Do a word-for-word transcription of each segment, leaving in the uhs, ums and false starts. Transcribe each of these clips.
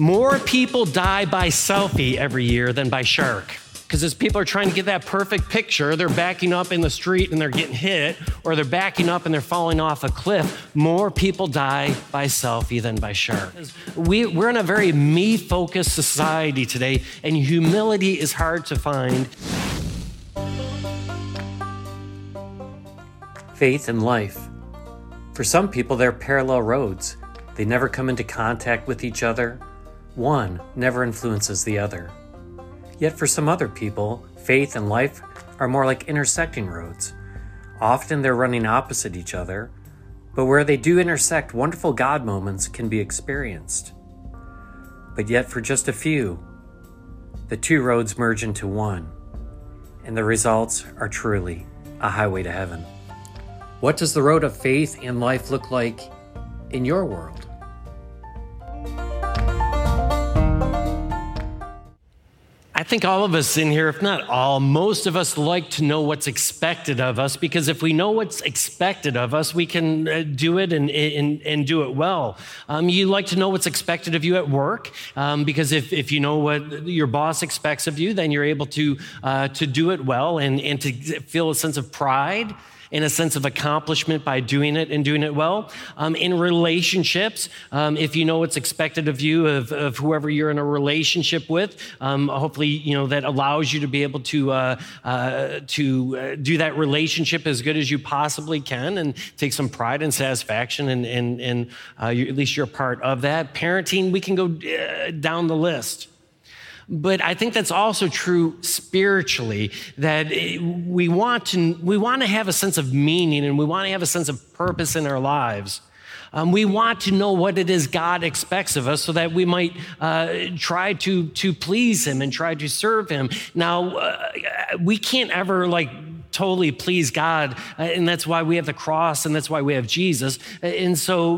More people die by selfie every year than by shark. Because as people are trying to get that perfect picture, they're backing up in the street and they're getting hit, or they're backing up and they're falling off a cliff. More people die by selfie than by shark. We, we're in a very me-focused society today, and humility is hard to find. Faith and life. For some people, they're parallel roads. They never come into contact with each other. One never influences the other. Yet for some other people, faith and life are more like intersecting roads. Often they're running opposite each other, but where they do intersect, wonderful God moments can be experienced. But yet for just a few, the two roads merge into one, and the results are truly a highway to heaven. What does the road of faith and life look like in your world? I think all of us in here, if not all, most of us like to know what's expected of us, because if we know what's expected of us, we can do it and and, and do it well. Um, you like to know what's expected of you at work, um, because if, if you know what your boss expects of you, then you're able to uh, to do it well and, and to feel a sense of pride and a sense of accomplishment by doing it and doing it well. Um, in relationships, um, if you know what's expected of you, of, of whoever you're in a relationship with, um, hopefully, you know, that allows you to be able to uh, uh, to uh, do that relationship as good as you possibly can and take some pride and satisfaction, and, and, and uh, you, at least you're a part of that. Parenting, we can go uh, down the list. But I think that's also true spiritually, that we want to we want to have a sense of meaning, and we want to have a sense of purpose in our lives. Um, we want to know what it is God expects of us so that we might uh, try to to please him and try to serve him. Now, uh, we can't ever like totally please God, and that's why we have the cross, and that's why we have Jesus. And so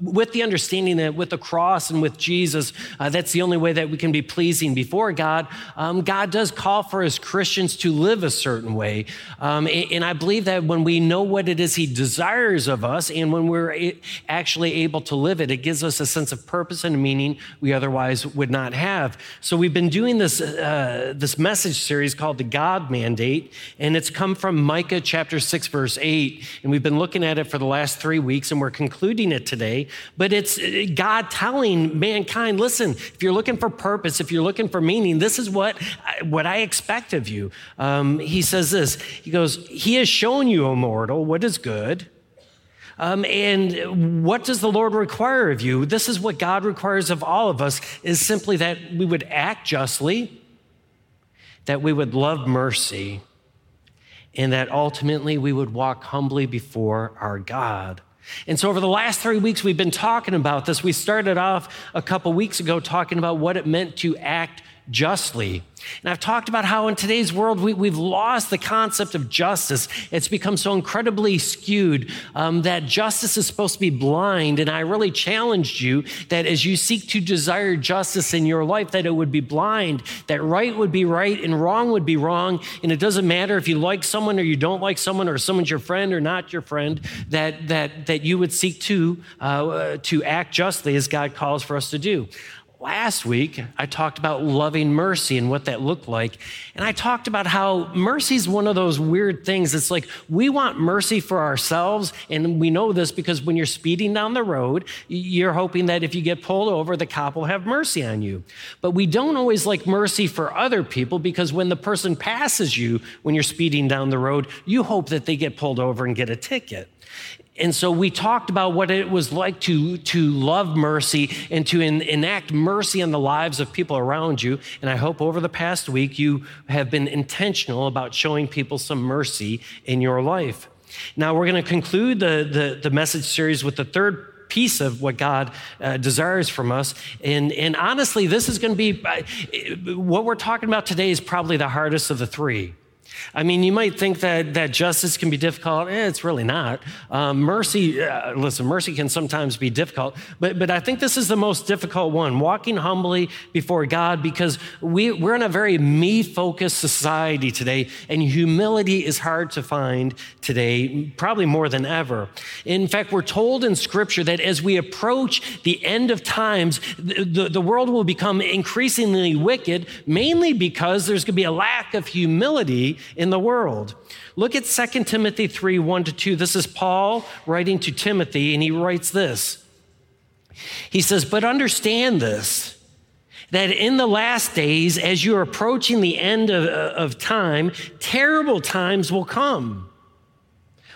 with the understanding that with the cross and with Jesus, uh, that's the only way that we can be pleasing before God, um, God does call for us Christians to live a certain way. Um, and, and I believe that when we know what it is he desires of us, and when we're actually able to live it, it gives us a sense of purpose and meaning we otherwise would not have. So we've been doing this, uh, this message series called The God Mandate, and it's come from Micah chapter six, verse eight, and we've been looking at it for the last three weeks, and we're concluding it today. But it's God telling mankind, listen, if you're looking for purpose, if you're looking for meaning, this is what I, what I expect of you. Um, he says this, he goes, he has shown you, O mortal, what is good. Um, and what does the Lord require of you? This is what God requires of all of us, is simply that we would act justly, that we would love mercy, and that ultimately we would walk humbly before our God. And so over the last three weeks, we've been talking about this. We started off a couple weeks ago talking about what it meant to act justly. And I've talked about how in today's world, we, we've lost the concept of justice. It's become so incredibly skewed um, that justice is supposed to be blind. And I really challenged you that as you seek to desire justice in your life, that it would be blind, that right would be right and wrong would be wrong. And it doesn't matter if you like someone or you don't like someone, or someone's your friend or not your friend, that that that you would seek to uh, to act justly as God calls for us to do. Last week, I talked about loving mercy and what that looked like. And I talked about how mercy is one of those weird things. It's like we want mercy for ourselves. And we know this because when you're speeding down the road, you're hoping that if you get pulled over, the cop will have mercy on you. But we don't always like mercy for other people, because when the person passes you when you're speeding down the road, you hope that they get pulled over and get a ticket. And so we talked about what it was like to, to love mercy and to en- enact mercy on the lives of people around you. And I hope over the past week, you have been intentional about showing people some mercy in your life. Now, we're going to conclude the, the, the message series with the third piece of what God uh, desires from us. And, and honestly, this is going to be, uh, what we're talking about today is probably the hardest of the three. I mean, you might think that, that justice can be difficult. Eh, it's really not. Um, mercy, uh, listen, mercy can sometimes be difficult, but, but I think this is the most difficult one, walking humbly before God, because we, we're in a very me-focused society today, and humility is hard to find today, probably more than ever. In fact, we're told in Scripture that as we approach the end of times, the, the, the world will become increasingly wicked, mainly because there's going to be a lack of humility in the world. Look at Second Timothy three, one to two. This is Paul writing to Timothy, and he writes this. He says, but understand this, that in the last days, as you're approaching the end of, of time, terrible times will come.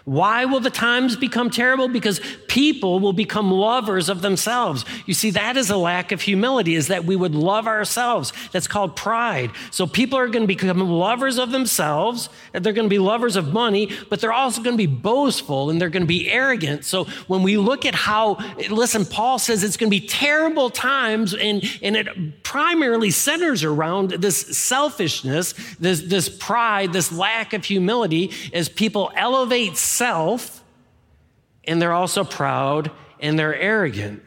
Why will the times become terrible? Because people will become lovers of themselves. You see, that is a lack of humility, is that we would love ourselves. That's called pride. So people are going to become lovers of themselves, and they're going to be lovers of money, but they're also going to be boastful, and they're going to be arrogant. So when we look at how, listen, Paul says it's going to be terrible times, and, and it primarily centers around this selfishness, this, this pride, this lack of humility, as people elevate self, and they're also proud, and they're arrogant.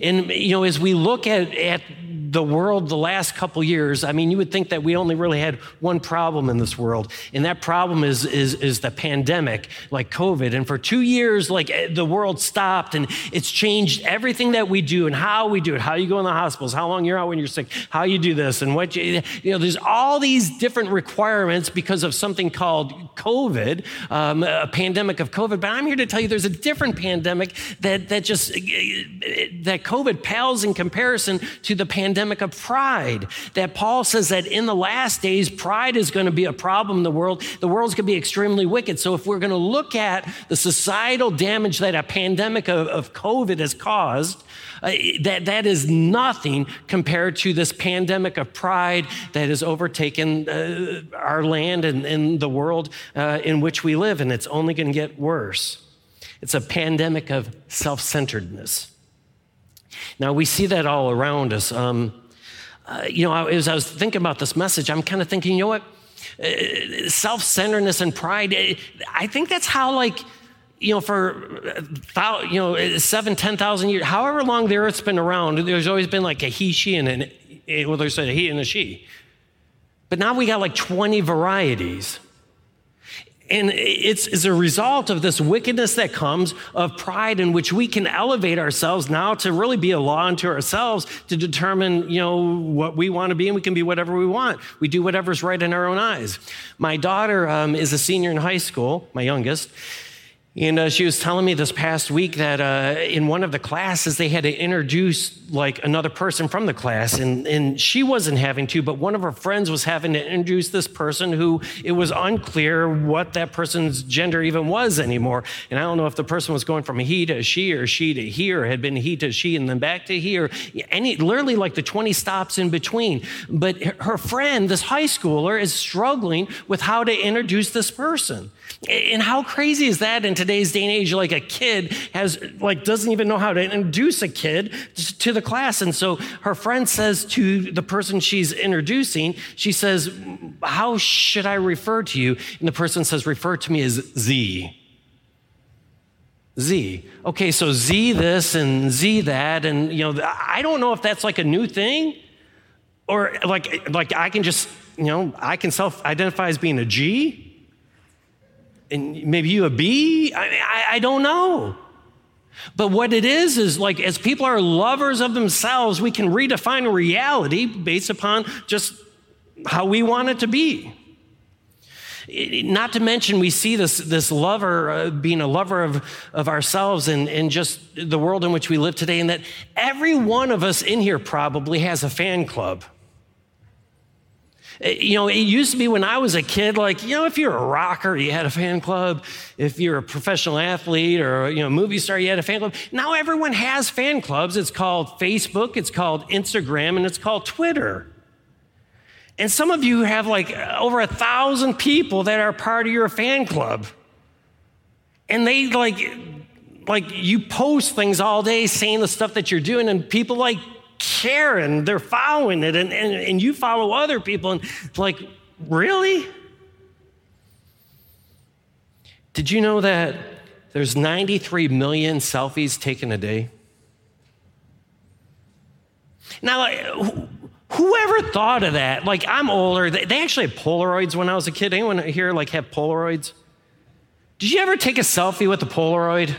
And, you know, as we look at, at the world the last couple years, I mean, you would think that we only really had one problem in this world, and that problem is, is, is the pandemic, like COVID. And for two years, like, the world stopped, and it's changed everything that we do and how we do it, how you go in the hospitals, how long you're out when you're sick, how you do this, and what you, you know, there's all these different requirements because of something called COVID, um, a pandemic of COVID. But I'm here to tell you there's a different pandemic that, that just, that COVID pales in comparison to the pandemic of pride, that Paul says that in the last days, pride is going to be a problem in the world. The world's going to be extremely wicked. So if we're going to look at the societal damage that a pandemic of, of COVID has caused, uh, that, that is nothing compared to this pandemic of pride that has overtaken uh, our land and, and the world uh, in which we live, and it's only going to get worse. It's a pandemic of self-centeredness. Now, we see that all around us. Um, uh, you know, as I was thinking about this message, I'm kind of thinking, you know what? Uh, self-centeredness and pride, I think that's how, like, you know, for, you know, seven, ten thousand years, however long the earth's been around, there's always been like a he, she, and an, well, there's a he and a she. But now we got like twenty varieties. And it's as a result of this wickedness that comes of pride, in which we can elevate ourselves now to really be a law unto ourselves, to determine, you know, what we want to be, and we can be whatever we want. We do whatever's right in our own eyes. My daughter um, is a senior in high school, my youngest, and uh, she was telling me this past week that uh, in one of the classes, they had to introduce like another person from the class, and, and she wasn't having to, but one of her friends was having to introduce this person who it was unclear what that person's gender even was anymore. And I don't know if the person was going from he to she or she to he, or had been he to she and then back to he, or any, literally like the twenty stops in between. But her friend, this high schooler, is struggling with how to introduce this person. And how crazy is that? And today's day and age, like a kid has, like, doesn't even know how to introduce a kid to the class. And so her friend says to the person she's introducing, she says, how should I refer to you? And the person says, refer to me as Z. Z. Okay, so Z this and Z that. And, you know, I don't know if that's like a new thing, or like, like I can just, you know, I can self-identify as being a G. And maybe you a B? I, I, I don't know. But what it is, is like, as people are lovers of themselves, we can redefine reality based upon just how we want it to be. Not to mention, we see this, this lover uh, being a lover of, of ourselves and, and just the world in which we live today, and that every one of us in here probably has a fan club. You know, it used to be when I was a kid, like, you know, if you're a rocker, you had a fan club. If you're a professional athlete or, you know, a movie star, you had a fan club. Now everyone has fan clubs. It's called Facebook, it's called Instagram, and it's called Twitter. And some of you have like over a thousand people that are part of your fan club. And they like, like you post things all day saying the stuff that you're doing, and people like, care, and they're following it, and, and, and you follow other people, and like, really? Did you know that there's ninety-three million selfies taken a day? Now, like, whoever thought of that? Like, I'm older. They actually had Polaroids when I was a kid. Anyone here, like, have Polaroids? Did you ever take a selfie with a Polaroid?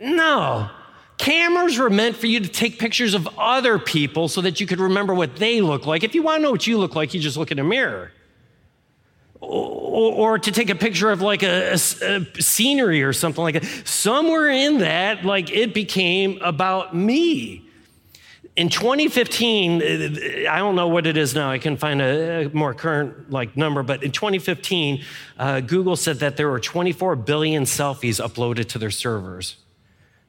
No. Cameras were meant for you to take pictures of other people so that you could remember what they look like. If you want to know what you look like, you just look in a mirror. Or, or to take a picture of like a, a, a scenery or something like that. Somewhere in that, like, it became about me. In twenty fifteen, I don't know what it is now. I can find a more current like number, but in twenty fifteen, uh, Google said that there were twenty-four billion selfies uploaded to their servers.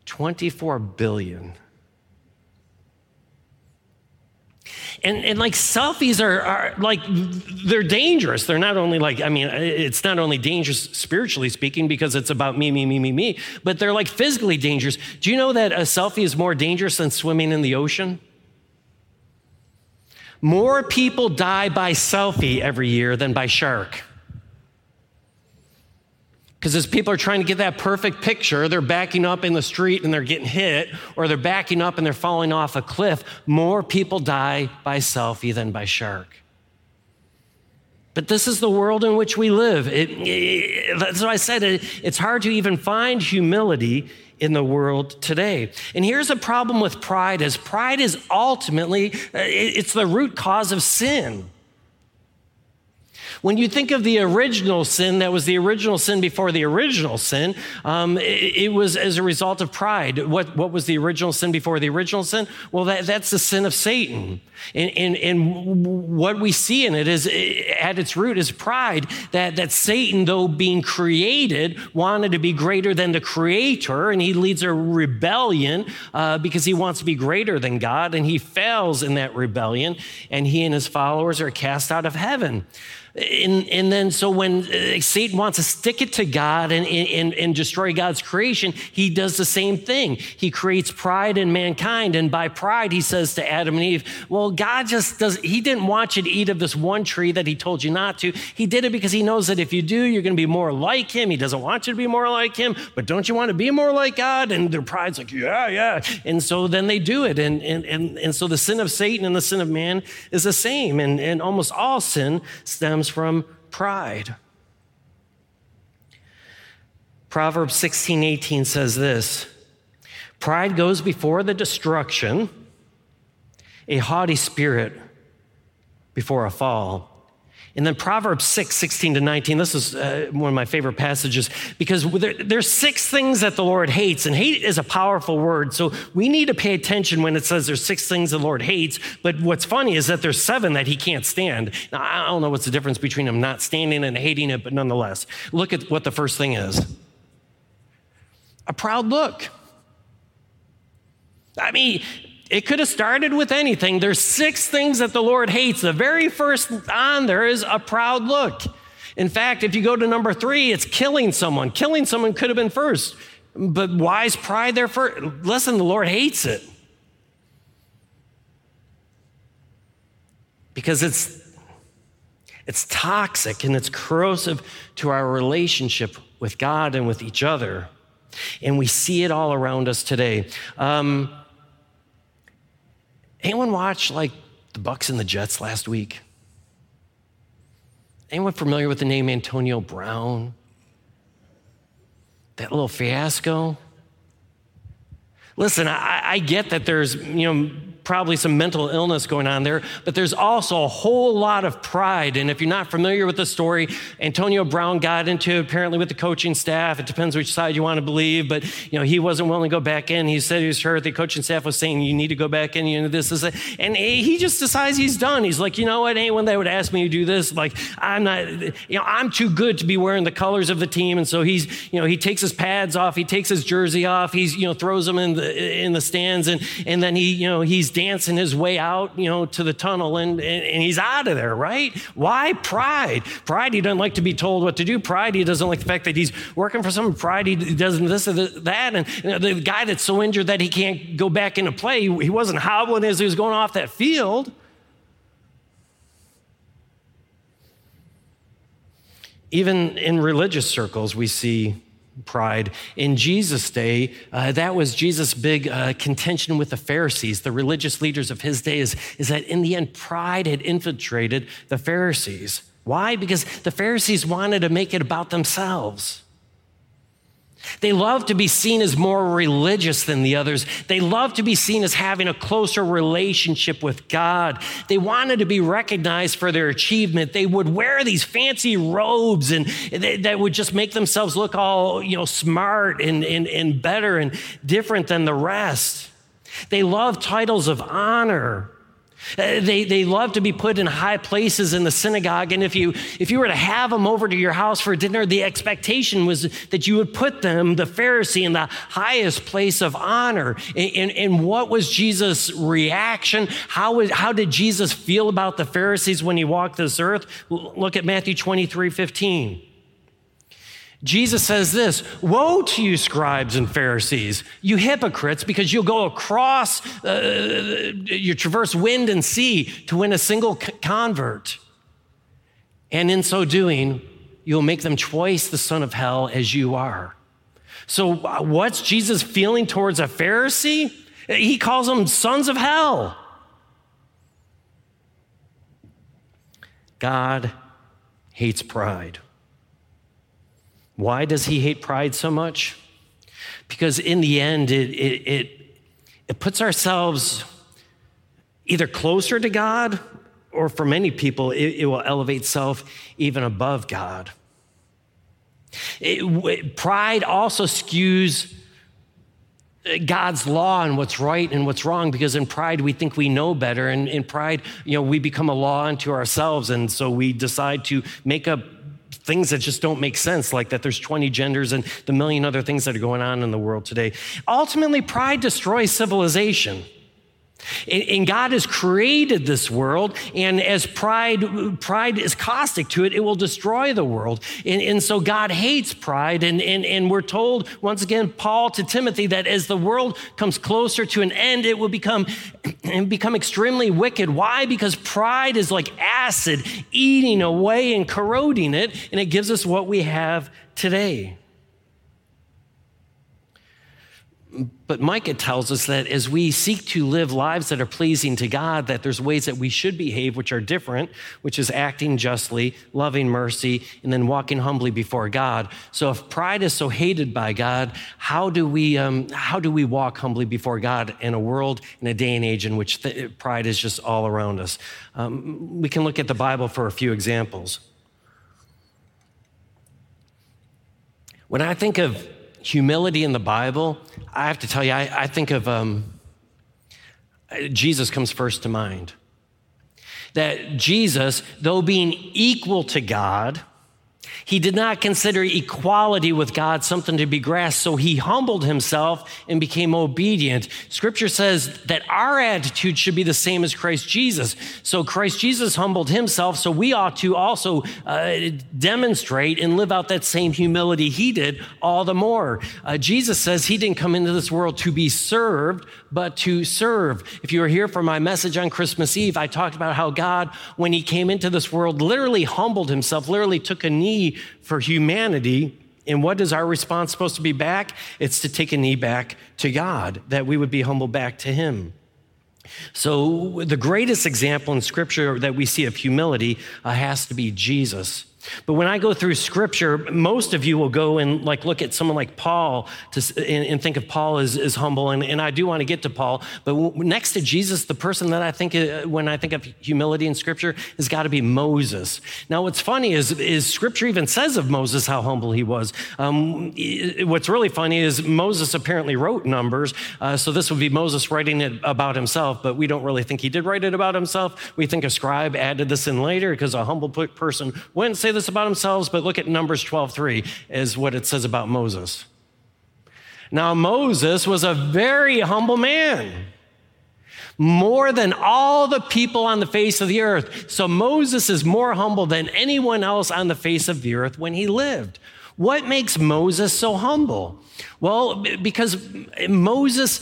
twenty-four billion. And, and like selfies are, are like, they're dangerous. They're not only like, I mean, it's not only dangerous spiritually speaking because it's about me, me, me, me, me, but they're like physically dangerous. Do you know that a selfie is more dangerous than swimming in the ocean? More people die by selfie every year than by shark. Because as people are trying to get that perfect picture, they're backing up in the street and they're getting hit, or they're backing up and they're falling off a cliff. More people die by selfie than by shark. But this is the world in which we live. It, it, that's what I said. It, it's hard to even find humility in the world today. And here's the problem with pride, is pride is ultimately, it, it's the root cause of sin. When you think of the original sin, that was the original sin before the original sin, um, it, it was as a result of pride. What, what was the original sin before the original sin? Well, that, that's the sin of Satan. And, and, and what we see in it is, at its root, is pride, that, that Satan, though being created, wanted to be greater than the Creator, and he leads a rebellion uh, because he wants to be greater than God, and he fails in that rebellion, and he and his followers are cast out of heaven. And, and then so when Satan wants to stick it to God and, and, and destroy God's creation, he does the same thing. He creates pride in mankind. And by pride, he says to Adam and Eve, well, God just doesn't, he didn't want you to eat of this one tree that he told you not to. He did it because he knows that if you do, you're going to be more like him. He doesn't want you to be more like him, but don't you want to be more like God? And their pride's like, yeah, yeah. And so then they do it. And, and, and, and so the sin of Satan and the sin of man is the same. And, and almost all sin stems from pride. Proverbs sixteen eighteen says this: pride goes before the destruction, a haughty spirit before a fall. And then Proverbs six sixteen to nineteen, this is uh, one of my favorite passages, because there, there's six things that the Lord hates, and hate is a powerful word, so we need to pay attention when it says there's six things the Lord hates. But what's funny is that there's seven that he can't stand. Now, I don't know what's the difference between him not standing and hating it, but nonetheless, look at what the first thing is. A proud look. I mean, it could have started with anything. There's six things that the Lord hates. The very first on there is a proud look. In fact, if you go to number three, it's killing someone. Killing someone could have been first. But why is pride there first? Listen, the Lord hates it. Because it's it's toxic and it's corrosive to our relationship with God and with each other. And we see it all around us today. Um... Anyone watch, like, the Bucks and the Jets last week? Anyone familiar with the name Antonio Brown? That little fiasco? Listen, I, I get that there's, you know, probably some mental illness going on there, but there's also a whole lot of pride. And if you're not familiar with the story, Antonio Brown got into it apparently with the coaching staff. It depends which side you want to believe, but you know, he wasn't willing to go back in. He said he was hurt. The coaching staff was saying, you need to go back in, you know, this, this, that. And he just decides he's done. He's like, you know what, anyone that would ask me to do this, like, I'm not, you know, I'm too good to be wearing the colors of the team. And so he's, you know, he takes his pads off, he takes his jersey off, he's, you know, throws them in the in the stands, and and then he, you know, he's dancing his way out, you know, to the tunnel, and, and, and he's out of there, right? Why? Pride. Pride, he doesn't like to be told what to do. Pride, he doesn't like the fact that he's working for someone. Pride, he doesn't this or that. And you know, the guy that's so injured that he can't go back into play, he, he wasn't hobbling as he was going off that field. Even in religious circles, we see pride. In Jesus' day, uh, that was Jesus' big uh, contention with the Pharisees, the religious leaders of his day, is, is that in the end, pride had infiltrated the Pharisees. Why? Because the Pharisees wanted to make it about themselves. They loved to be seen as more religious than the others. They loved to be seen as having a closer relationship with God. They wanted to be recognized for their achievement. They would wear these fancy robes and they, that would just make themselves look all, you know, smart and, and, and better and different than the rest. They loved titles of honor. They, they love to be put in high places in the synagogue. And if you, if you were to have them over to your house for dinner, the expectation was that you would put them, the Pharisee, in the highest place of honor. And, and, and what was Jesus' reaction? How, was, how did Jesus feel about the Pharisees when he walked this earth? Look at Matthew twenty-three fifteen. Jesus says this, "Woe to you, scribes and Pharisees, you hypocrites, because you'll go across, uh, you traverse wind and sea to win a single convert. And in so doing, you'll make them twice the son of hell as you are." So what's Jesus feeling towards a Pharisee? He calls them sons of hell. God hates pride. Why does he hate pride so much? Because in the end, it, it, it, it puts ourselves either closer to God, or for many people, it, it will elevate self even above God. It, it, pride also skews God's law and what's right and what's wrong, because in pride, we think we know better. And in pride, you know, we become a law unto ourselves. And so we decide to make up things that just don't make sense, like that there's twenty genders and the million other things that are going on in the world today. Ultimately, pride destroys civilization. And God has created this world, and as pride pride is caustic to it, it will destroy the world. And, and so God hates pride, and, and, and we're told, once again, Paul to Timothy, that as the world comes closer to an end, it will become, become extremely wicked. Why? Because pride is like acid eating away and corroding it, and it gives us what we have today. But Micah tells us that as we seek to live lives that are pleasing to God, that there's ways that we should behave which are different, which is acting justly, loving mercy, and then walking humbly before God. So if pride is so hated by God, how do we um, how do we walk humbly before God in a world, in a day and age in which th- pride is just all around us? Um, we can look at the Bible for a few examples. When I think of humility in the Bible, I have to tell you, I, I think of um, Jesus comes first to mind. That Jesus, though being equal to God, he did not consider equality with God something to be grasped, so he humbled himself and became obedient. Scripture says that our attitude should be the same as Christ Jesus. So Christ Jesus humbled himself, so we ought to also uh, demonstrate and live out that same humility he did all the more. Uh, Jesus says he didn't come into this world to be served, but to serve. If you were here for my message on Christmas Eve, I talked about how God, when he came into this world, literally humbled himself, literally took a knee for humanity. And what is our response supposed to be back? It's to take a knee back to God, that we would be humbled back to him. So the greatest example in Scripture that we see of humility uh, has to be Jesus. But when I go through Scripture, most of you will go and like look at someone like Paul to, and, and think of Paul as, as humble. And, and I do want to get to Paul. But w- next to Jesus, the person that I think uh, when I think of humility in Scripture has got to be Moses. Now, what's funny is, is Scripture even says of Moses how humble he was. Um, it, what's really funny is Moses apparently wrote Numbers. Uh, so this would be Moses writing it about himself. But we don't really think he did write it about himself. We think a scribe added this in later because a humble person wouldn't say this about themselves, but look at Numbers twelve three is what it says about Moses. Now, Moses was a very humble man, more than all the people on the face of the earth. So Moses is more humble than anyone else on the face of the earth when he lived. What makes Moses so humble? Well, because Moses...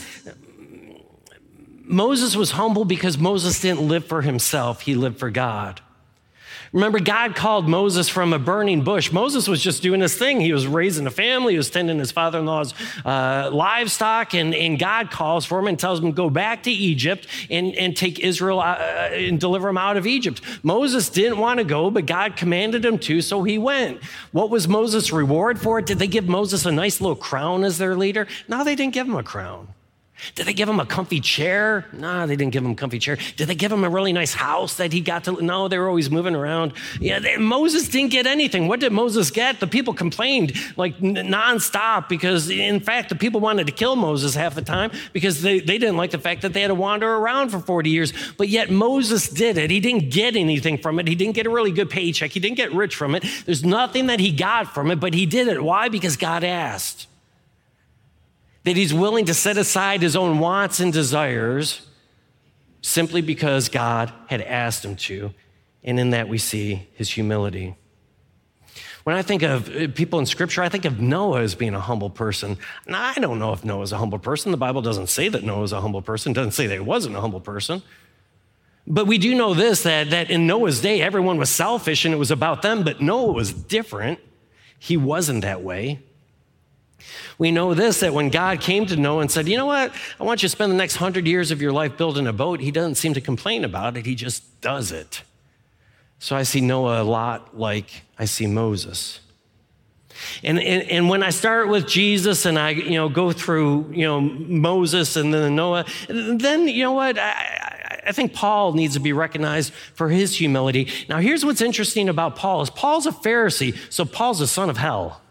Moses was humble because Moses didn't live for himself. He lived for God. Remember, God called Moses from a burning bush. Moses was just doing his thing. He was raising a family. He was tending his father-in-law's uh, livestock. And, and God calls for him and tells him, go back to Egypt and, and take Israel uh, and deliver them out of Egypt. Moses didn't want to go, but God commanded him to, so he went. What was Moses' reward for it? Did they give Moses a nice little crown as their leader? No, they didn't give him a crown. Did they give him a comfy chair? No, they didn't give him a comfy chair. Did they give him a really nice house that he got to? No, they were always moving around. Yeah, they, Moses didn't get anything. What did Moses get? The people complained like nonstop because, in fact, the people wanted to kill Moses half the time because they, they didn't like the fact that they had to wander around for forty years. But yet Moses did it. He didn't get anything from it. He didn't get a really good paycheck. He didn't get rich from it. There's nothing that he got from it, but he did it. Why? Because God asked. That he's willing to set aside his own wants and desires simply because God had asked him to. And in that we see his humility. When I think of people in Scripture, I think of Noah as being a humble person. Now, I don't know if Noah's a humble person. The Bible doesn't say that Noah's a humble person. It doesn't say that he wasn't a humble person. But we do know this, that, that in Noah's day, everyone was selfish and it was about them, but Noah was different. He wasn't that way. We know this, that when God came to Noah and said, you know what, I want you to spend the next hundred years of your life building a boat, he doesn't seem to complain about it, he just does it. So I see Noah a lot like I see Moses. And, and and when I start with Jesus and I, you know, go through, you know, Moses and then Noah, then, you know what, I, I think Paul needs to be recognized for his humility. Now, here's what's interesting about Paul is Paul's a Pharisee, so Paul's a son of hell.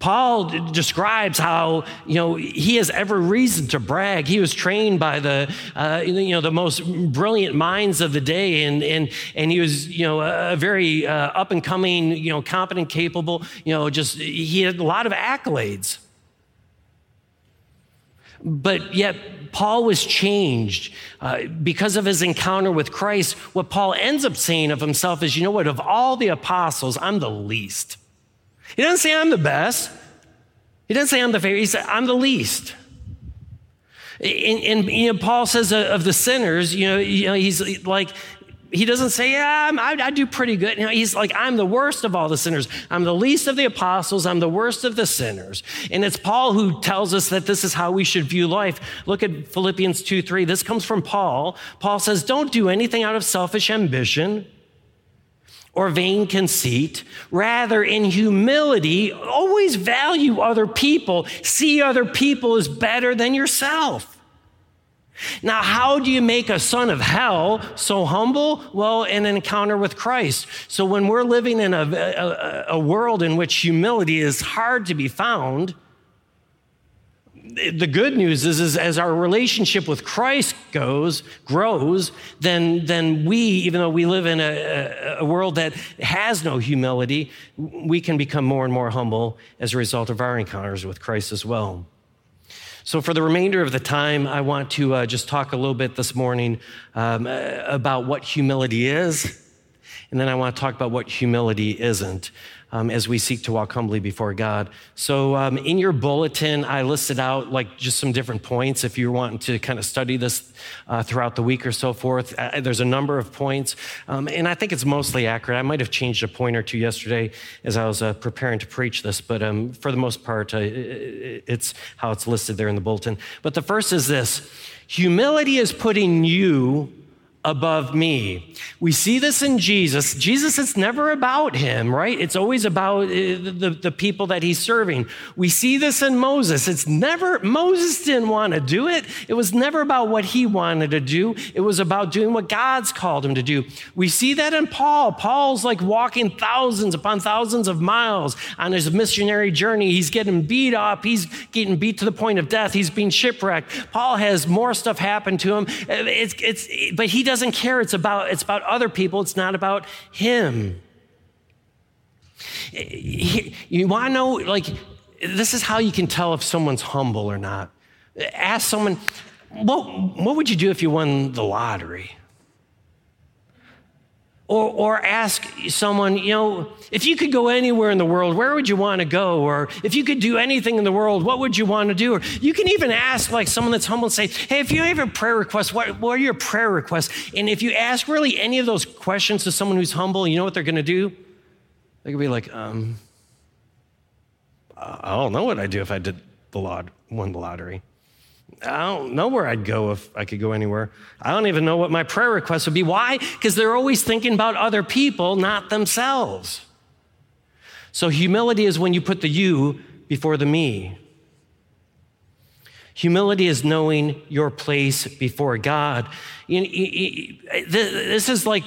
Paul describes how, you know, he has every reason to brag. He was trained by the, uh, you know, the most brilliant minds of the day. And, and, and he was, you know, a very uh, up and coming, you know, competent, capable, you know, just he had a lot of accolades. But yet Paul was changed uh, because of his encounter with Christ. What Paul ends up saying of himself is, you know what, of all the apostles, I'm the least. He doesn't say I'm the best. He doesn't say I'm the favorite. He said, I'm the least. And, and you know, Paul says of the sinners, you know, you know, he's like, he doesn't say, yeah, I'm, I, I do pretty good. You know, he's like, I'm the worst of all the sinners. I'm the least of the apostles. I'm the worst of the sinners. And it's Paul who tells us that this is how we should view life. Look at Philippians two three. This comes from Paul. Paul says, don't do anything out of selfish ambition or vain conceit. Rather, in humility, always value other people. See other people as better than yourself. Now, how do you make a son of hell so humble? Well, in an encounter with Christ. So when we're living in a, a, a world in which humility is hard to be found, the good news is, is as our relationship with Christ goes, grows, then, then we, even though we live in a, a world that has no humility, we can become more and more humble as a result of our encounters with Christ as well. So for the remainder of the time, I want to uh, just talk a little bit this morning um, about what humility is, and then I want to talk about what humility isn't. Um, as we seek to walk humbly before God. So um, in your bulletin, I listed out like just some different points if you're wanting to kind of study this uh, throughout the week or so forth. Uh, there's a number of points, um, and I think it's mostly accurate. I might have changed a point or two yesterday as I was uh, preparing to preach this, but um, for the most part, uh, it's how it's listed there in the bulletin. But the first is this: humility is putting you above me. We see this in Jesus. Jesus, it's never about him, right? It's always about the, the people that he's serving. We see this in Moses. It's never, Moses didn't want to do it. It was never about what he wanted to do. It was about doing what God's called him to do. We see that in Paul. Paul's like walking thousands upon thousands of miles on his missionary journey. He's getting beat up. He's getting beat to the point of death. He's being shipwrecked. Paul has more stuff happen to him. It's, it's, but he doesn't doesn't care. It's about, it's about other people. It's not about him. You want to know, like, this is how you can tell if someone's humble or not. Ask someone, what, what would you do if you won the lottery? Or, or ask someone, you know, if you could go anywhere in the world, where would you want to go? Or if you could do anything in the world, what would you want to do? Or you can even ask like someone that's humble and say, hey, if you have a prayer request, what, what are your prayer requests? And if you ask really any of those questions to someone who's humble, you know what they're going to do? They're going to be like, um, I don't know what I'd do if I did the lot, won the lottery. I don't know where I'd go if I could go anywhere. I don't even know what my prayer request would be. Why? Because they're always thinking about other people, not themselves. So humility is when you put the you before the me. Humility is knowing your place before God. This is like,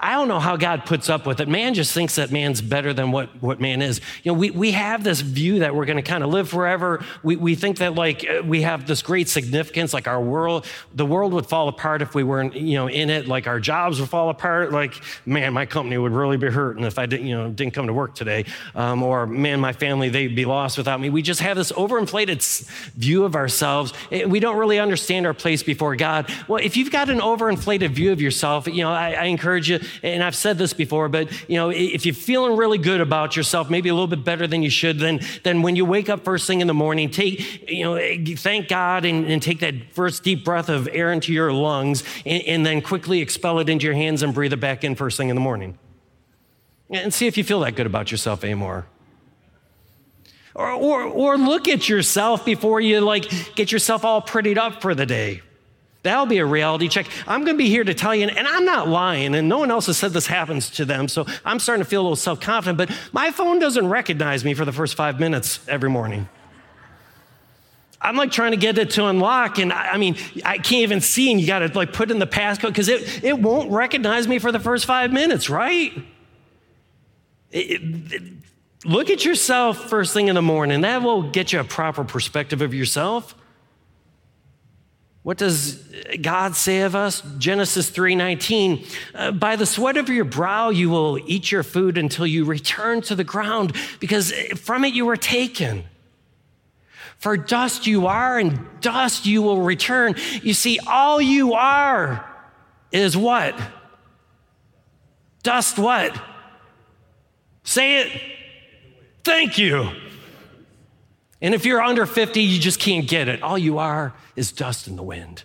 I don't know how God puts up with it. Man just thinks that man's better than what, what man is. You know, we, we have this view that we're going to kind of live forever. We we think that like we have this great significance, like our world, the world would fall apart if we weren't, you know, in it. Like our jobs would fall apart. Like, man, my company would really be hurting if I didn't, you know, didn't come to work today. Um, or man, my family, they'd be lost without me. We just have this overinflated view of ourselves. We don't really understand our place before God. Well, if you've got an overinflated view of yourself, you know, I, I encourage you, and I've said this before, but, you know, if you're feeling really good about yourself, maybe a little bit better than you should, then, then when you wake up first thing in the morning, take, you know, thank God and, and take that first deep breath of air into your lungs and, and then quickly expel it into your hands and breathe it back in first thing in the morning. And see if you feel that good about yourself anymore. Or, or or look at yourself before you like get yourself all prettied up for the day. That'll be a reality check. I'm going to be here to tell you, and I'm not lying, and no one else has said this happens to them, so I'm starting to feel a little self-confident, but my phone doesn't recognize me for the first five minutes every morning. I'm like trying to get it to unlock, and I, I mean, I can't even see, and you got to like put in the passcode because it, it won't recognize me for the first five minutes, right? It, it, it, Look at yourself first thing in the morning. That will get you a proper perspective of yourself. What does God say of us? Genesis three nineteen, uh, by the sweat of your brow you will eat your food until you return to the ground, because from it you were taken. For dust you are, and dust you will return. You see, all you are is what? Dust what? Say it. Thank you. And if you're under fifty, you just can't get it. All you are is dust in the wind.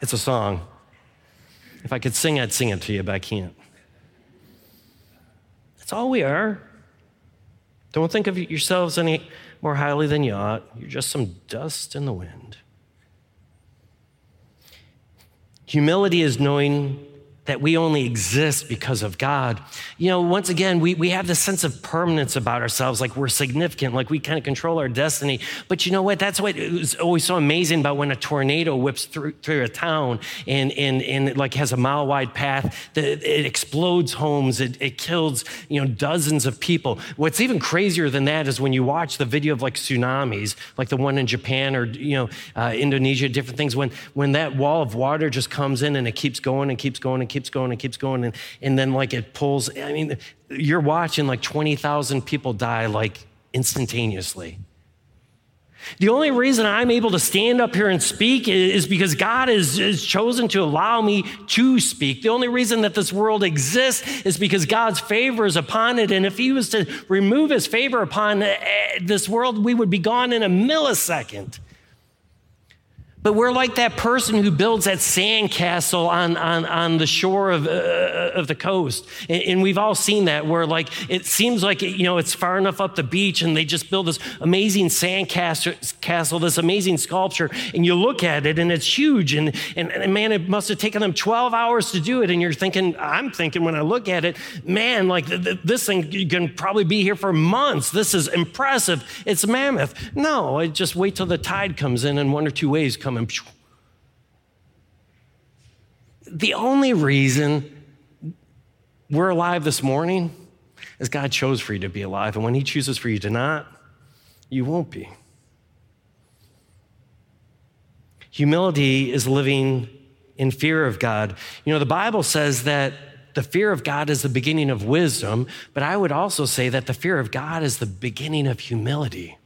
It's a song. If I could sing, I'd sing it to you, but I can't. That's all we are. Don't think of yourselves any more highly than you ought. You're just some dust in the wind. Humility is knowing that we only exist because of God. You know, once again, we, we have this sense of permanence about ourselves, like we're significant, like we kind of control our destiny. But you know what? That's what is always so amazing about when a tornado whips through through a town and and and like has a mile wide path, that it, it explodes homes, it, it kills, you know, dozens of people. What's even crazier than that is when you watch the video of like tsunamis, like the one in Japan or, you know, uh, Indonesia, different things. When when that wall of water just comes in and it keeps going and keeps going and keeps keeps going and keeps going, and, and then like it pulls, I mean, you're watching like twenty thousand people die like instantaneously. The only reason I'm able to stand up here and speak is because God has, has chosen to allow me to speak. The only reason that this world exists is because God's favor is upon it, and if he was to remove his favor upon this world, we would be gone in a millisecond. But we're like that person who builds that sandcastle on, on, on the shore of, uh, of the coast. And, and we've all seen that, where like, it seems like, it, you know, it's far enough up the beach and they just build this amazing sandcastle, this amazing sculpture. And you look at it and it's huge. And, and, and man, it must have taken them twelve hours to do it. And you're thinking, I'm thinking when I look at it, man, like th- th- this thing can probably be here for months. This is impressive. It's mammoth. No, I just wait till the tide comes in and one or two waves come. And the only reason we're alive this morning is God chose for you to be alive. And when he chooses for you to not, you won't be. Humility is living in fear of God. You know, the Bible says that the fear of God is the beginning of wisdom, but I would also say that the fear of God is the beginning of humility.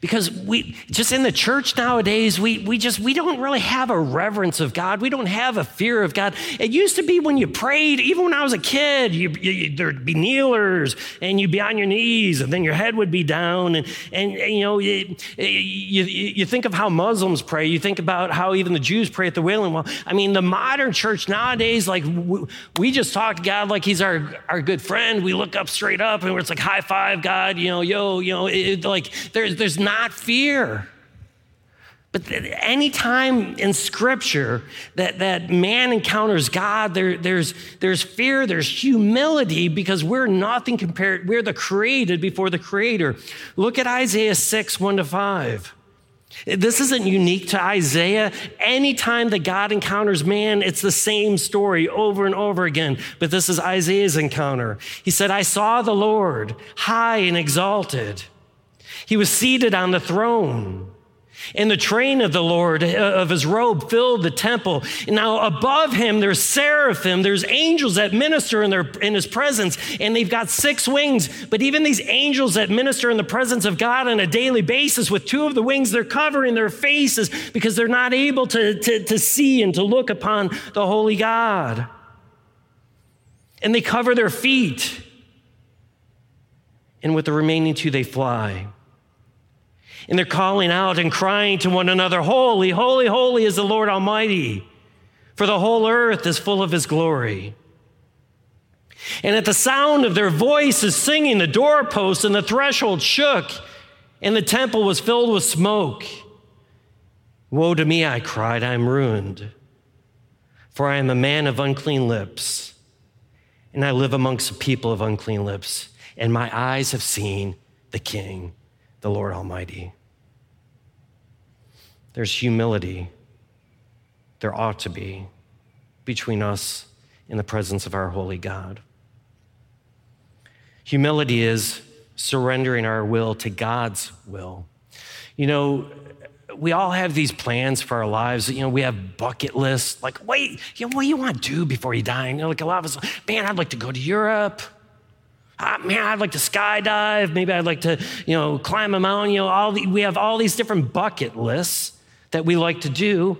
Because we just in the church nowadays, we we just we don't really have a reverence of God. We don't have a fear of God. It used to be when you prayed, even when I was a kid, you, you, there'd be kneelers and you'd be on your knees, and then your head would be down, and and, and you know you, you you think of how Muslims pray. You think about how even the Jews pray at the Wailing Wall. I mean, the modern church nowadays, like we, we just talk to God like He's our our good friend. We look up straight up, and we're just like high five God. You know, yo, you know, it, like there's there's not. Not fear. But any time in Scripture that, that man encounters God, there, there's, there's fear, there's humility, because we're nothing compared, we're the created before the Creator. Look at Isaiah six, one to five. This isn't unique to Isaiah. Anytime that God encounters man, it's the same story over and over again. But this is Isaiah's encounter. He said, I saw the Lord high and exalted. He was seated on the throne, and the train of the Lord, of his robe, filled the temple. And now above him, there's seraphim, there's angels that minister in, their, in his presence, and they've got six wings. But even these angels that minister in the presence of God on a daily basis, with two of the wings, they're covering their faces because they're not able to, to, to see and to look upon the holy God. And they cover their feet. And with the remaining two, they fly. And they're calling out and crying to one another, holy, holy, holy is the Lord Almighty, for the whole earth is full of his glory. And at the sound of their voices singing, the doorposts and the threshold shook, and the temple was filled with smoke. Woe to me, I cried, I am ruined, for I am a man of unclean lips, and I live amongst the people of unclean lips, and my eyes have seen the King, the Lord Almighty. There's humility. There ought to be between us in the presence of our holy God. Humility is surrendering our will to God's will. You know, we all have these plans for our lives. You know, we have bucket lists. Like, wait, you know, what do you want to do before you die? And you know, like a lot of us, man, I'd like to go to Europe. Uh, man, I'd like to skydive. Maybe I'd like to, you know, climb a mountain. You know, all the, we have all these different bucket lists that we like to do.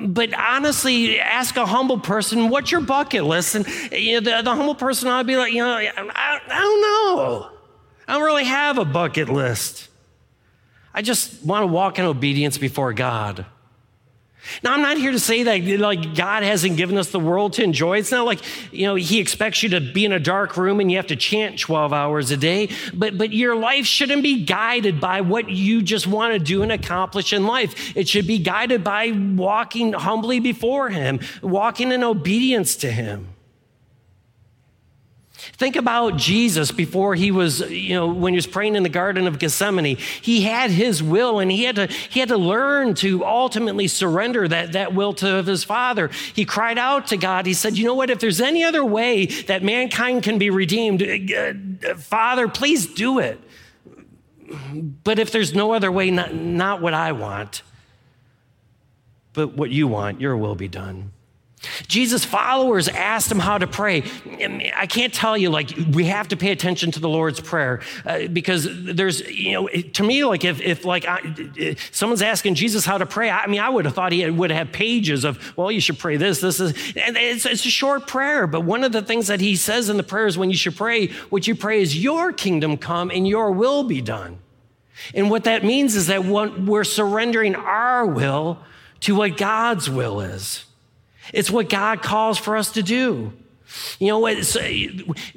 But honestly, ask a humble person, what's your bucket list? And you know, the, the humble person ought to be like, you know, I, I don't know. I don't really have a bucket list. I just want to walk in obedience before God. Now, I'm not here to say that, like, God hasn't given us the world to enjoy. It's not like, you know, he expects you to be in a dark room and you have to chant twelve hours a day. But, but your life shouldn't be guided by what you just want to do and accomplish in life. It should be guided by walking humbly before him, walking in obedience to him. Think about Jesus before he was, you know, when he was praying in the Garden of Gethsemane. He had his will, and he had to he had to learn to ultimately surrender that, that will to his Father. He cried out to God. He said, you know what, if there's any other way that mankind can be redeemed, uh, Father, please do it. But if there's no other way, not, not what I want, but what you want, your will be done. Jesus' followers asked him how to pray. I can't tell you, like, we have to pay attention to the Lord's Prayer uh, because there's, you know, to me, like, if, if like, I, if someone's asking Jesus how to pray, I mean, I would have thought he would have pages of, well, you should pray this, this, this. And it's, it's a short prayer, but one of the things that he says in the prayer is when you should pray, what you pray is your kingdom come and your will be done. And what that means is that we're surrendering our will to what God's will is. It's what God calls for us to do. You know,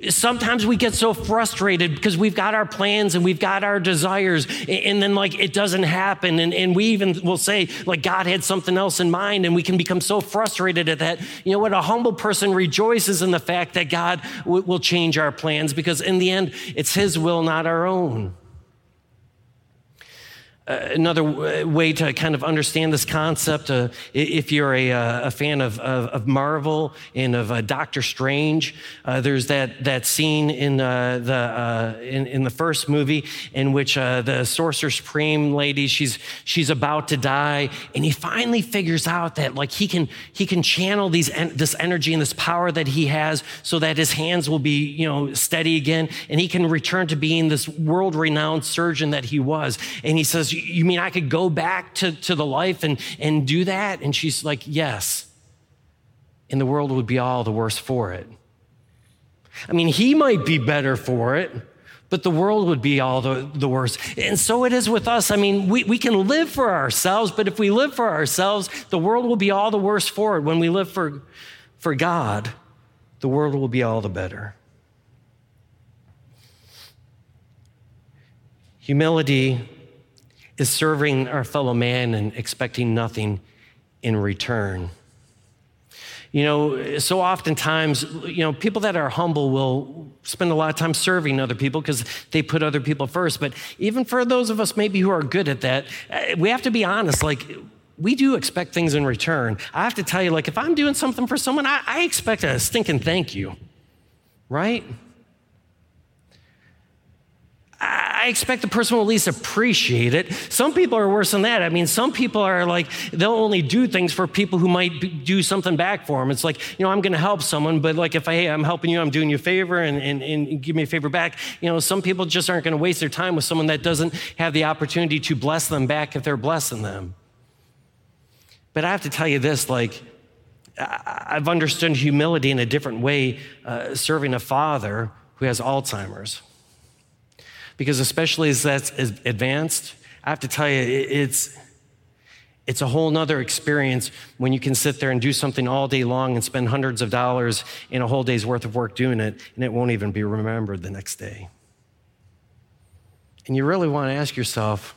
sometimes we get so frustrated because we've got our plans and we've got our desires, and then, like, it doesn't happen. And, and we even will say, like, God had something else in mind, and we can become so frustrated at that. You know what? A humble person rejoices in the fact that God w- will change our plans, because in the end, it's his will, not our own. Uh, another w- way to kind of understand this concept, uh, if you're a, a fan of, of, of Marvel and of uh, Doctor Strange, uh, there's that that scene in uh, the uh, in, in the first movie in which uh, the Sorcerer Supreme lady, she's she's about to die, and he finally figures out that like he can he can channel these en- this energy and this power that he has, so that his hands will be you know steady again, and he can return to being this world-renowned surgeon that he was. And he says, "You mean I could go back to, to the life and, and do that?" And she's like, "Yes." And the world would be all the worse for it. I mean, he might be better for it, but the world would be all the, the worse. And so it is with us. I mean, we, we can live for ourselves, but if we live for ourselves, the world will be all the worse for it. When we live for, for God, the world will be all the better. Humility is serving our fellow man and expecting nothing in return. You know, so oftentimes, you know, people that are humble will spend a lot of time serving other people because they put other people first. But even for those of us maybe who are good at that, we have to be honest, like, we do expect things in return. I have to tell you, like, if I'm doing something for someone, I, I expect a stinking thank you, right? I expect the person will at least appreciate it. Some people are worse than that. I mean, some people are like, they'll only do things for people who might be, do something back for them. It's like, you know, I'm going to help someone, but like if I, hey, I'm helping you, I'm doing you a favor and, and, and give me a favor back. You know, some people just aren't going to waste their time with someone that doesn't have the opportunity to bless them back if they're blessing them. But I have to tell you this, like, I've understood humility in a different way, uh, serving a father who has Alzheimer's. Because especially as that's advanced, I have to tell you, it's it's a whole nother experience when you can sit there and do something all day long and spend hundreds of dollars in a whole day's worth of work doing it, and it won't even be remembered the next day. And you really want to ask yourself,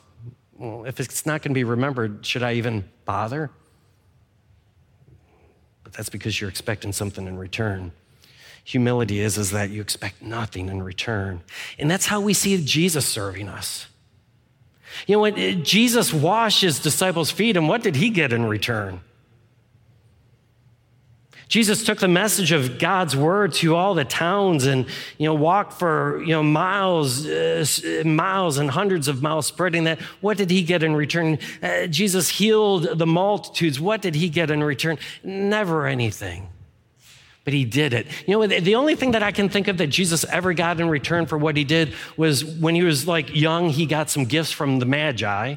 well, if it's not going to be remembered, should I even bother? But that's because you're expecting something in return. Humility is, is that you expect nothing in return. And that's how we see Jesus serving us. You know, when Jesus washed his disciples' feet, and what did he get in return? Jesus took the message of God's word to all the towns and, you know, walked for, you know, miles, uh, miles and hundreds of miles spreading that. What did he get in return? Uh, Jesus healed the multitudes. What did he get in return? Never anything. But he did it. You know, the only thing that I can think of that Jesus ever got in return for what he did was when he was like young, he got some gifts from the Magi.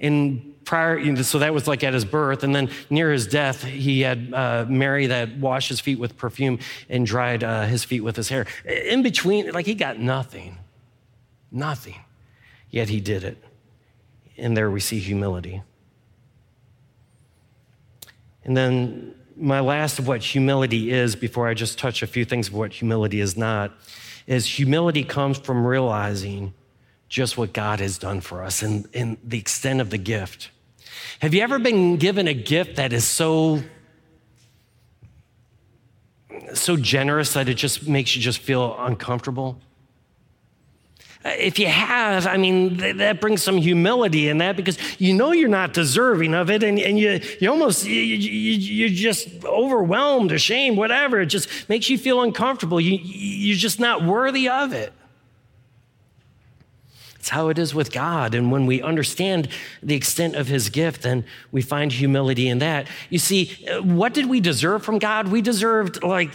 And prior, you know, so that was like at his birth. And then near his death, he had uh, Mary that washed his feet with perfume and dried uh, his feet with his hair. In between, like he got nothing, nothing. Yet he did it. And there we see humility. And then my last of what humility is, before I just touch a few things of what humility is not, is humility comes from realizing just what God has done for us and, and the extent of the gift. Have you ever been given a gift that is so, so generous that it just makes you just feel uncomfortable? If you have, I mean, th- that brings some humility in that because you know you're not deserving of it, and, and you you almost, you, you, you're just overwhelmed, ashamed, whatever. It just makes you feel uncomfortable. You, you're just not worthy of it. It's how it is with God, and when we understand the extent of his gift, then we find humility in that. You see, what did we deserve from God? We deserved, like,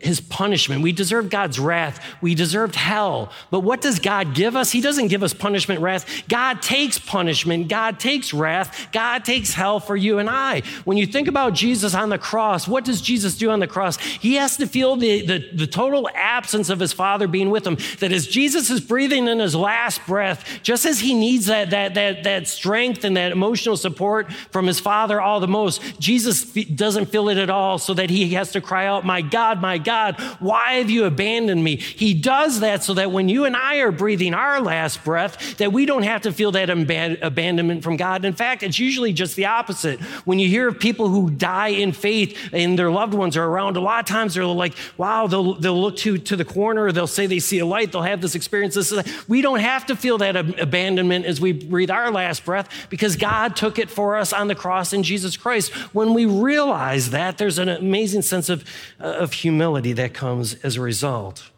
his punishment. We deserve God's wrath. We deserved hell. But what does God give us? He doesn't give us punishment, wrath. God takes punishment. God takes wrath. God takes hell for you and I. When you think about Jesus on the cross, what does Jesus do on the cross? He has to feel the, the, the total absence of his Father being with him. That as Jesus is breathing in his last breath, just as he needs that, that, that, that strength and that emotional support from his Father all the most, Jesus doesn't feel it at all, so that he has to cry out, "My God, my God, why have you abandoned me? He does that so that when you and I are breathing our last breath, that we don't have to feel that ab- abandonment from God. In fact, it's usually just the opposite. When you hear of people who die in faith and their loved ones are around, a lot of times they're like, wow, they'll, they'll look to, to the corner, or they'll say they see a light, they'll have this experience. This, we don't have to feel that ab- abandonment as we breathe our last breath, because God took it for us on the cross in Jesus Christ. When we realize that, there's an amazing sense of, uh, of humility that comes as a result.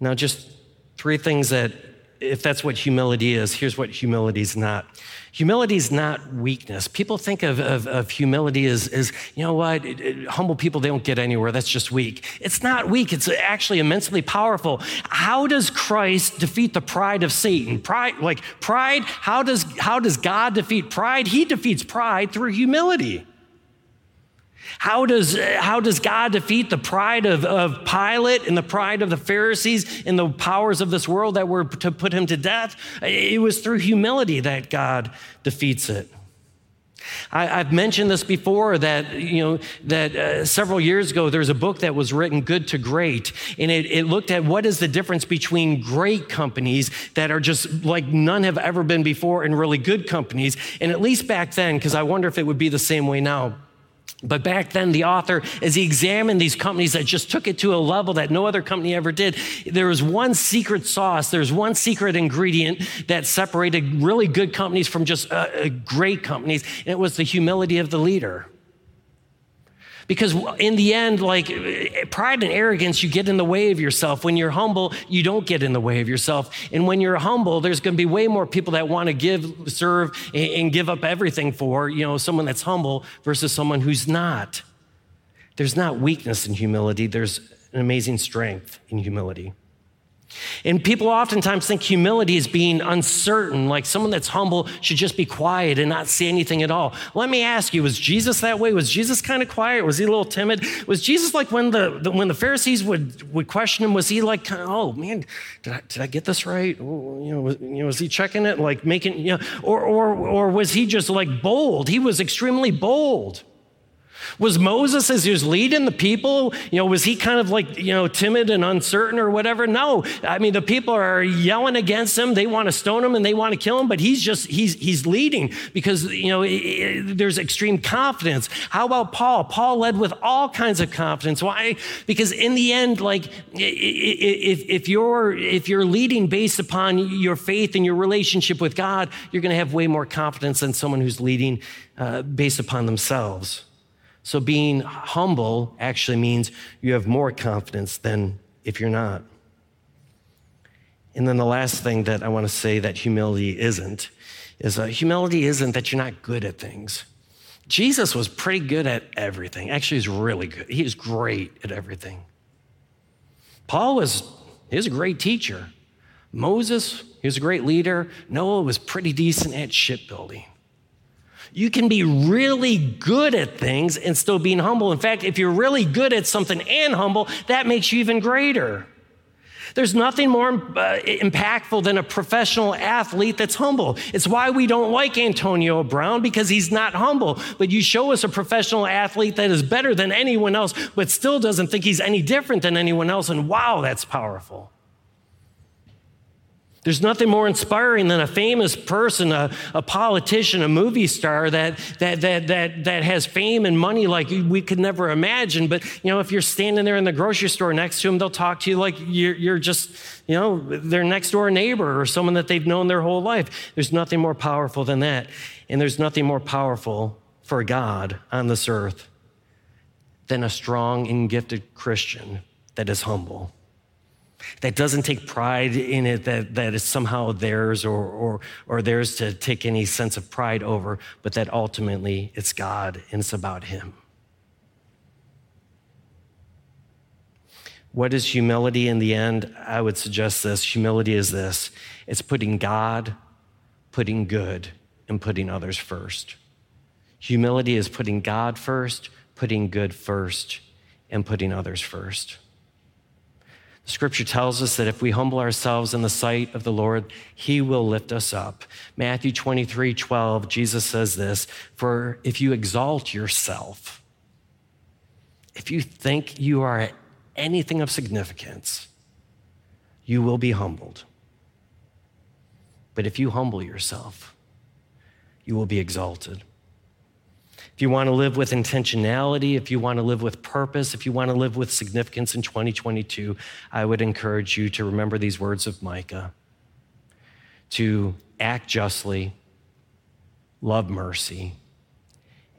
Now, just three things that, if that's what humility is, here's what humility is not. Humility is not weakness. People think of, of, of humility as, as, you know what, it, it, humble people, they don't get anywhere. That's just weak. It's not weak. It's actually immensely powerful. How does Christ defeat the pride of Satan? Pride, like pride, how does, how does God defeat pride? He defeats pride through humility. How does, how does God defeat the pride of, of Pilate and the pride of the Pharisees and the powers of this world that were to put him to death? It was through humility that God defeats it. I, I've mentioned this before, that, you know, that uh, several years ago, there's a book that was written, Good to Great, and it, it looked at what is the difference between great companies that are just like none have ever been before and really good companies. And at least back then, because I wonder if it would be the same way now, but back then, the author, as he examined these companies that just took it to a level that no other company ever did, there was one secret sauce, there's one secret ingredient that separated really good companies from just uh, great companies, and it was the humility of the leader. Because in the end, like pride and arrogance, you get in the way of yourself. When you're humble, you don't get in the way of yourself. And when you're humble, there's going to be way more people that want to give, serve, and give up everything for, you know, someone that's humble versus someone who's not. There's not weakness in humility. There's an amazing strength in humility. And people oftentimes think humility is being uncertain, like someone that's humble should just be quiet and not say anything at all. Let me ask you, was Jesus that way? Was Jesus kind of quiet? Was he a little timid? Was Jesus like when the, the when the Pharisees would, would question him, was he like, kind of, oh man, did I, did I get this right? Oh, you know, was, you know, was he checking it, like making, you know, or or or was he just like bold? He was extremely bold. Was Moses, as he was leading the people, you know, was he kind of like, you know, timid and uncertain or whatever? No. I mean, the people are yelling against him. They want to stone him and they want to kill him, but he's just, he's he's leading because, you know, it, it, there's extreme confidence. How about Paul? Paul led with all kinds of confidence. Why? Because in the end, like, if, if you're if you're leading based upon your faith and your relationship with God, you're going to have way more confidence than someone who's leading uh, based upon themselves. So being humble actually means you have more confidence than if you're not. And then the last thing that I want to say that humility isn't is uh, humility isn't that you're not good at things. Jesus was pretty good at everything. Actually, he's really good. He was great at everything. Paul was, he was a great teacher. Moses, he was a great leader. Noah was pretty decent at shipbuilding. You can be really good at things and still being humble. In fact, if you're really good at something and humble, that makes you even greater. There's nothing more uh, impactful than a professional athlete that's humble. It's why we don't like Antonio Brown, because he's not humble. But you show us a professional athlete that is better than anyone else, but still doesn't think he's any different than anyone else. And wow, that's powerful. There's nothing more inspiring than a famous person, a, a politician, a movie star that that that that that has fame and money like we could never imagine. But you know, if you're standing there in the grocery store next to them, they'll talk to you like you're you're just, you know, their next door neighbor or someone that they've known their whole life. There's nothing more powerful than that, and there's nothing more powerful for God on this earth than a strong and gifted Christian that is humble. That doesn't take pride in it, that, that is somehow theirs or, or, or theirs to take any sense of pride over, but that ultimately it's God and it's about him. What is humility in the end? I would suggest this. Humility is this. It's putting God, putting good, and putting others first. Humility is putting God first, putting good first, and putting others first. Scripture tells us that if we humble ourselves in the sight of the Lord, he will lift us up. Matthew twenty-three twelve, Jesus says this, for if you exalt yourself, If you think you are anything of significance, you will be humbled. But if you humble yourself, you will be exalted. If you want to live with intentionality, if you want to live with purpose, if you want to live with significance in twenty twenty-two, I would encourage you to remember these words of Micah, to act justly, love mercy,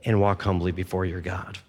and walk humbly before your God.